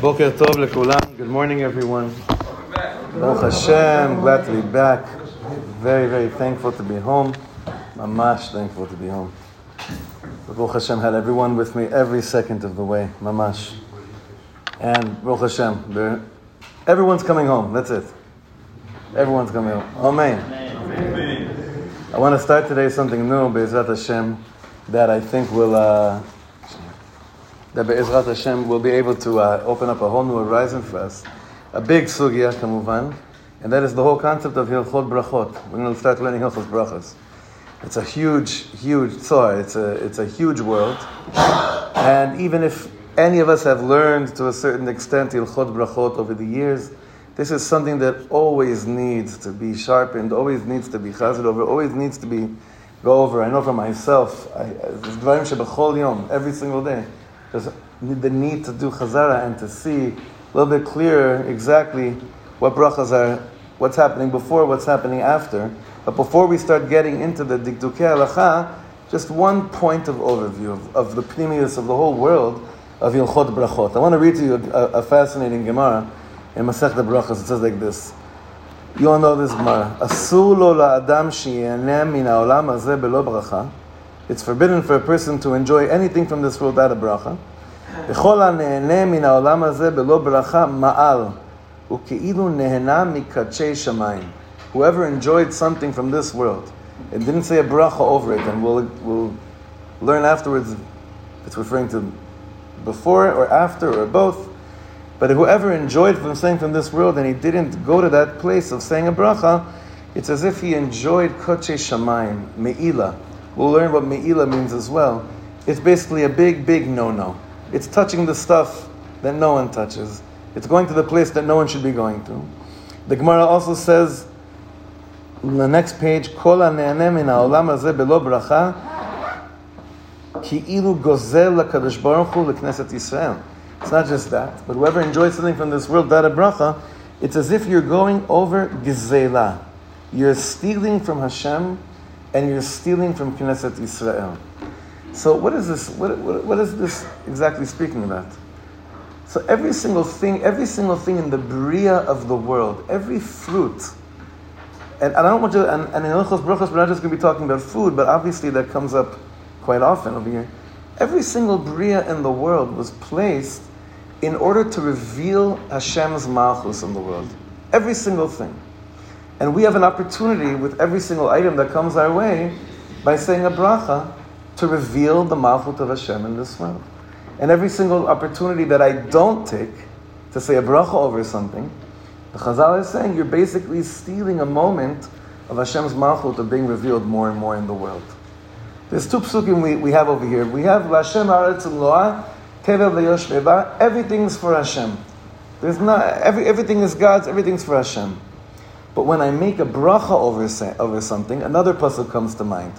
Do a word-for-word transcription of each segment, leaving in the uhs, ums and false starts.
Boker Tov lekulam. Good morning, everyone. Baruch Hashem, glad to be back. Very, very thankful to be home. Mamash, thankful to be home. Baruch Hashem had everyone with me every second of the way. Mamash. And Baruch Hashem, everyone's coming home. That's it. Everyone's coming home. Amen. Amen. I want to start today something new, Be'ezrat Hashem, that I think will... Uh, that Be'ezrat Hashem will be able to uh, open up a whole new horizon for us. A big sugya, kamuvan, and that is the whole concept of Hilchot Brachot. We're going to start learning Hilchot Brachot. It's a huge, huge tzor. It's a, it's a huge world. And even if any of us have learned to a certain extent Hilchot Brachot over the years, this is something that always needs to be sharpened, always needs to be chazed over, always needs to be go over. I know for myself, I, dvarim shebechol yom, every single day, there's the need to do Chazara and to see a little bit clearer exactly what brachas are, what's happening before, what's happening after. But before we start getting into the Dikdukei Halacha, just one point of overview of, of the penimius of the whole world of Hilchot Brachot. I want to read to you a, a fascinating Gemara in Masechet Berachot. It says like this. You all know this Gemara. Asul lo la'adam she'yeneh min ha'olam hazeh below bracha. It's forbidden for a person to enjoy anything from this world without a bracha. Kol Anenem in Olam HaZe below Bracha ma'al uki ilu nehena mi kachei shamaim. Whoever enjoyed something from this world, it didn't say a bracha over it, and we'll we'll learn afterwards if it's referring to before or after or both. But whoever enjoyed from saying from this world and he didn't go to that place of saying a bracha, it's as if he enjoyed kachei shamaim me'ila. We'll learn what me'ila means as well. It's basically a big, big no-no. It's touching the stuff that no one touches. It's going to the place that no one should be going to. The Gemara also says, on the next page, Kol Anenem in Olam HaZe below Bracha, Ki Ilu Gzeila Kadish Baruch Hu LeKnesset Yisrael. It's not just that, but whoever enjoys something from this world, that a bracha, it's as if you're going over gzela. You're stealing from Hashem, and you're stealing from Knesset Israel. So what is this? What, what, what is this exactly speaking about? So every single thing, every single thing in the bria of the world, every fruit, and, and I don't want to. And, and in Hilchos Brachos, we're not just going to be talking about food, but obviously that comes up quite often over here. Every single bria in the world was placed in order to reveal Hashem's malchus in the world. Every single thing. And we have an opportunity with every single item that comes our way by saying a bracha to reveal the malchut of Hashem in this world. And every single opportunity that I don't take to say a bracha over something, the Chazal is saying you're basically stealing a moment of Hashem's malchut of being revealed more and more in the world. There's two psukim we, we have over here. We have L'Hashem Aretz Natan Livnei adam. Everything's for Hashem. There's not every everything is God's. Everything's for Hashem. But when I make a bracha over, say, over something, another pasuk comes to mind.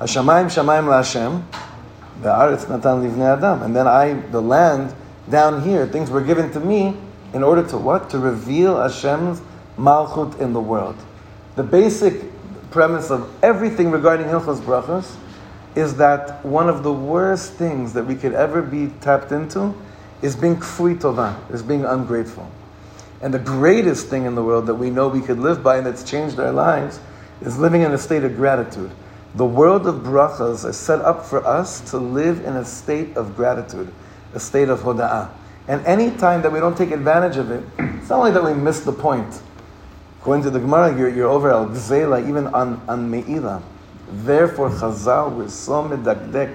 Hashemayim Shamaim L'Hashem Barat Natan Livnei adam. And then I, the land down here, things were given to me in order to what? To reveal Hashem's malchut in the world. The basic premise of everything regarding Hilchos Brachos is that one of the worst things that we could ever be tapped into is being kfui tova, is being ungrateful. And the greatest thing in the world that we know we could live by and that's changed our lives is living in a state of gratitude. The world of brachas is set up for us to live in a state of gratitude, a state of hodaah. And any time that we don't take advantage of it, it's not only that we miss the point. According to the Gemara, you're, you're over al-gzela, even on, on me'ila. Therefore, Chazal, we're so medakdek,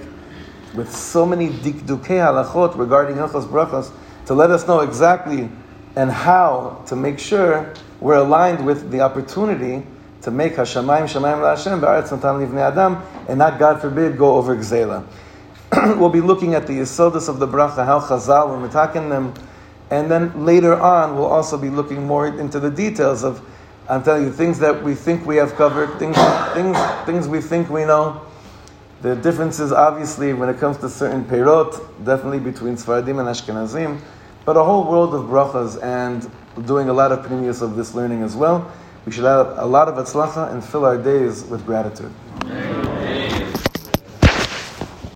with so many dikdukei halachot regarding hilchos brachas, to let us know exactly and how to make sure we're aligned with the opportunity to make Ha-shamayim Shamaim L'Hashem Barat Natan Livnei Adam and not, God forbid, go over Gzela. We'll be looking at the Yisodas of the Bracha, how Chazal were metakin them, and then later on we'll also be looking more into the details of, I'm telling you, things that we think we have covered, things, things, things we think we know. The differences, obviously, when it comes to certain perot, definitely between Sfaradim and Ashkenazim, but a whole world of brachas and doing a lot of penimius of this learning as well. We should have a lot of atzlacha and fill our days with gratitude. Amen.